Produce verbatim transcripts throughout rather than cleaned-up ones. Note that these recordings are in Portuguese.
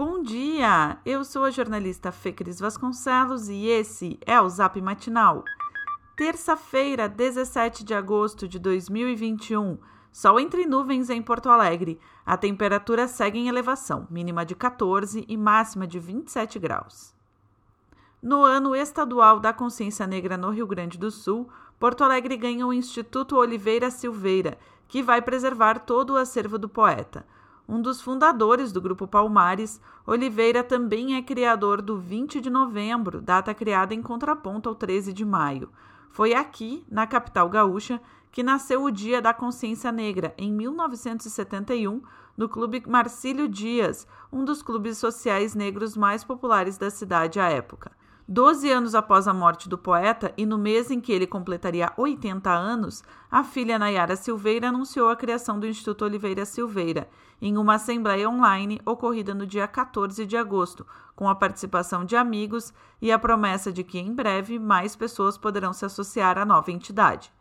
Bom dia! Eu sou a jornalista Fê Cris Vasconcelos e esse é o Zap Matinal. Terça-feira, dezessete de agosto de dois mil e vinte e um. Sol entre nuvens em Porto Alegre. A temperatura segue em elevação, mínima de quatorze e máxima de vinte e sete graus. No Ano Estadual da Consciência Negra no Rio Grande do Sul, Porto Alegre ganha o Instituto Oliveira Silveira, que vai preservar todo o acervo do poeta. Um dos fundadores do Grupo Palmares, Oliveira também é criador do vinte de novembro, data criada em contraponto ao treze de maio. Foi aqui, na capital gaúcha, que nasceu o Dia da Consciência Negra, em mil novecentos e setenta e um, no Clube Marcílio Dias, um dos clubes sociais negros mais populares da cidade à época. Doze anos após a morte do poeta e no mês em que ele completaria oitenta anos, a filha Nayara Silveira anunciou a criação do Instituto Oliveira Silveira, em uma assembleia online ocorrida no dia quatorze de agosto, com a participação de amigos e a promessa de que, em breve, mais pessoas poderão se associar à nova entidade.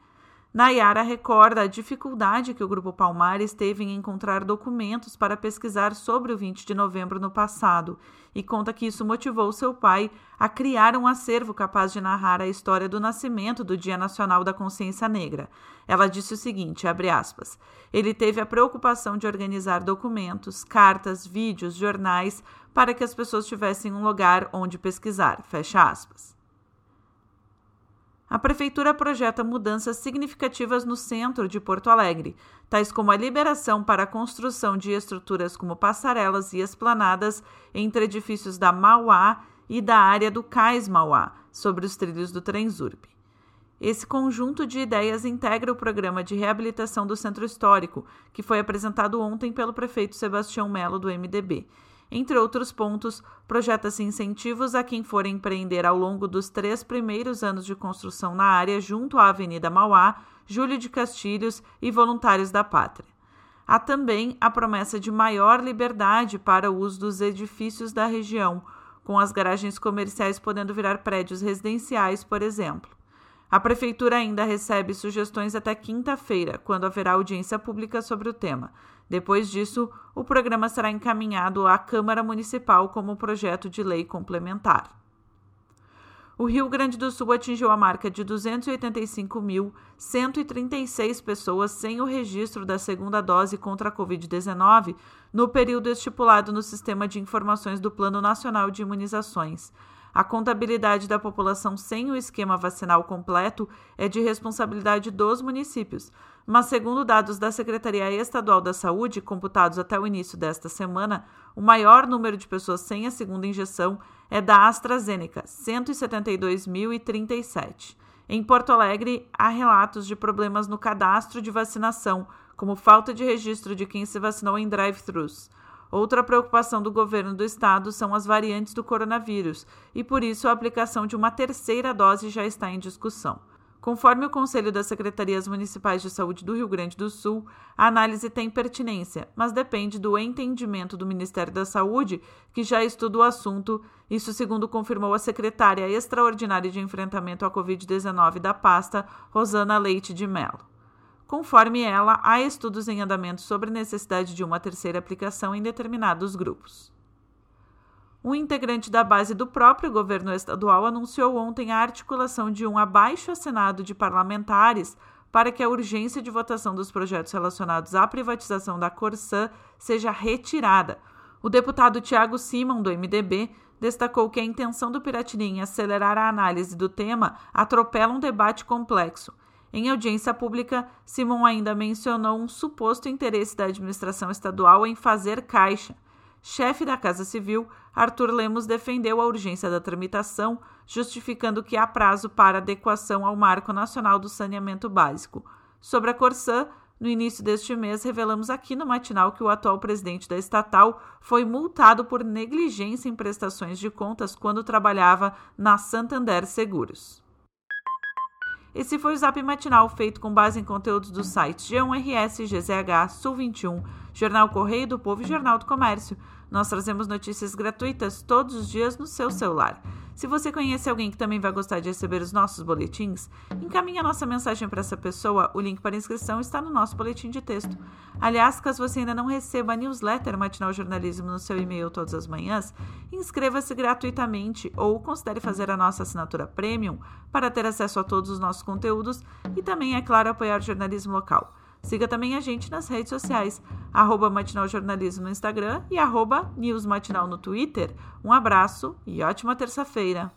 Nayara recorda a dificuldade que o Grupo Palmares teve em encontrar documentos para pesquisar sobre o vinte de novembro no passado e conta que isso motivou seu pai a criar um acervo capaz de narrar a história do nascimento do Dia Nacional da Consciência Negra. Ela disse o seguinte, abre aspas, ele teve a preocupação de organizar documentos, cartas, vídeos, jornais, para que as pessoas tivessem um lugar onde pesquisar, fecha aspas. A Prefeitura projeta mudanças significativas no centro de Porto Alegre, tais como a liberação para a construção de estruturas como passarelas e esplanadas entre edifícios da Mauá e da área do Cais Mauá, sobre os trilhos do Trensurb. Esse conjunto de ideias integra o programa de reabilitação do Centro Histórico, que foi apresentado ontem pelo prefeito Sebastião Mello, do M D B. Entre outros pontos, projeta-se incentivos a quem for empreender ao longo dos três primeiros anos de construção na área junto à Avenida Mauá, Júlio de Castilhos e Voluntários da Pátria. Há também a promessa de maior liberdade para o uso dos edifícios da região, com as garagens comerciais podendo virar prédios residenciais, por exemplo. A Prefeitura ainda recebe sugestões até quinta-feira, quando haverá audiência pública sobre o tema. Depois disso, o programa será encaminhado à Câmara Municipal como projeto de lei complementar. O Rio Grande do Sul atingiu a marca de duzentos e oitenta e cinco mil, cento e trinta e seis pessoas sem o registro da segunda dose contra a covid dezenove no período estipulado no Sistema de Informações do Plano Nacional de Imunizações. A contabilidade da população sem o esquema vacinal completo é de responsabilidade dos municípios, mas segundo dados da Secretaria Estadual da Saúde, computados até o início desta semana, o maior número de pessoas sem a segunda injeção é da AstraZeneca, cento e setenta e dois mil e trinta e sete. Em Porto Alegre, há relatos de problemas no cadastro de vacinação, como falta de registro de quem se vacinou em drive-thrus. Outra preocupação do governo do estado são as variantes do coronavírus e, por isso, a aplicação de uma terceira dose já está em discussão. Conforme o Conselho das Secretarias Municipais de Saúde do Rio Grande do Sul, a análise tem pertinência, mas depende do entendimento do Ministério da Saúde, que já estuda o assunto, isso segundo confirmou a secretária extraordinária de enfrentamento à covid dezenove da pasta, Rosana Leite de Mello. Conforme ela, há estudos em andamento sobre a necessidade de uma terceira aplicação em determinados grupos. Um integrante da base do próprio governo estadual anunciou ontem a articulação de um abaixo-assinado de parlamentares para que a urgência de votação dos projetos relacionados à privatização da Corsã seja retirada. O deputado Tiago Simão, do M D B, destacou que a intenção do Piratini em acelerar a análise do tema atropela um debate complexo. Em audiência pública, Simão ainda mencionou um suposto interesse da administração estadual em fazer caixa. Chefe da Casa Civil, Arthur Lemos defendeu a urgência da tramitação, justificando que há prazo para adequação ao Marco Nacional do Saneamento Básico. Sobre a Corsã, no início deste mês, revelamos aqui no Matinal que o atual presidente da estatal foi multado por negligência em prestações de contas quando trabalhava na Santander Seguros. Esse foi o Zap Matinal, feito com base em conteúdos dos sites G um R S, G Z H, Sul vinte e um, Jornal Correio do Povo e Jornal do Comércio. Nós trazemos notícias gratuitas todos os dias no seu celular. Se você conhece alguém que também vai gostar de receber os nossos boletins, encaminhe a nossa mensagem para essa pessoa. O link para inscrição está no nosso boletim de texto. Aliás, caso você ainda não receba a newsletter Matinal Jornalismo no seu e-mail todas as manhãs, inscreva-se gratuitamente ou considere fazer a nossa assinatura premium para ter acesso a todos os nossos conteúdos e também, é claro, apoiar o jornalismo local. Siga também a gente nas redes sociais, arroba matinaljornalismo no Instagram e arroba newsmatinal no Twitter. Um abraço e ótima terça-feira!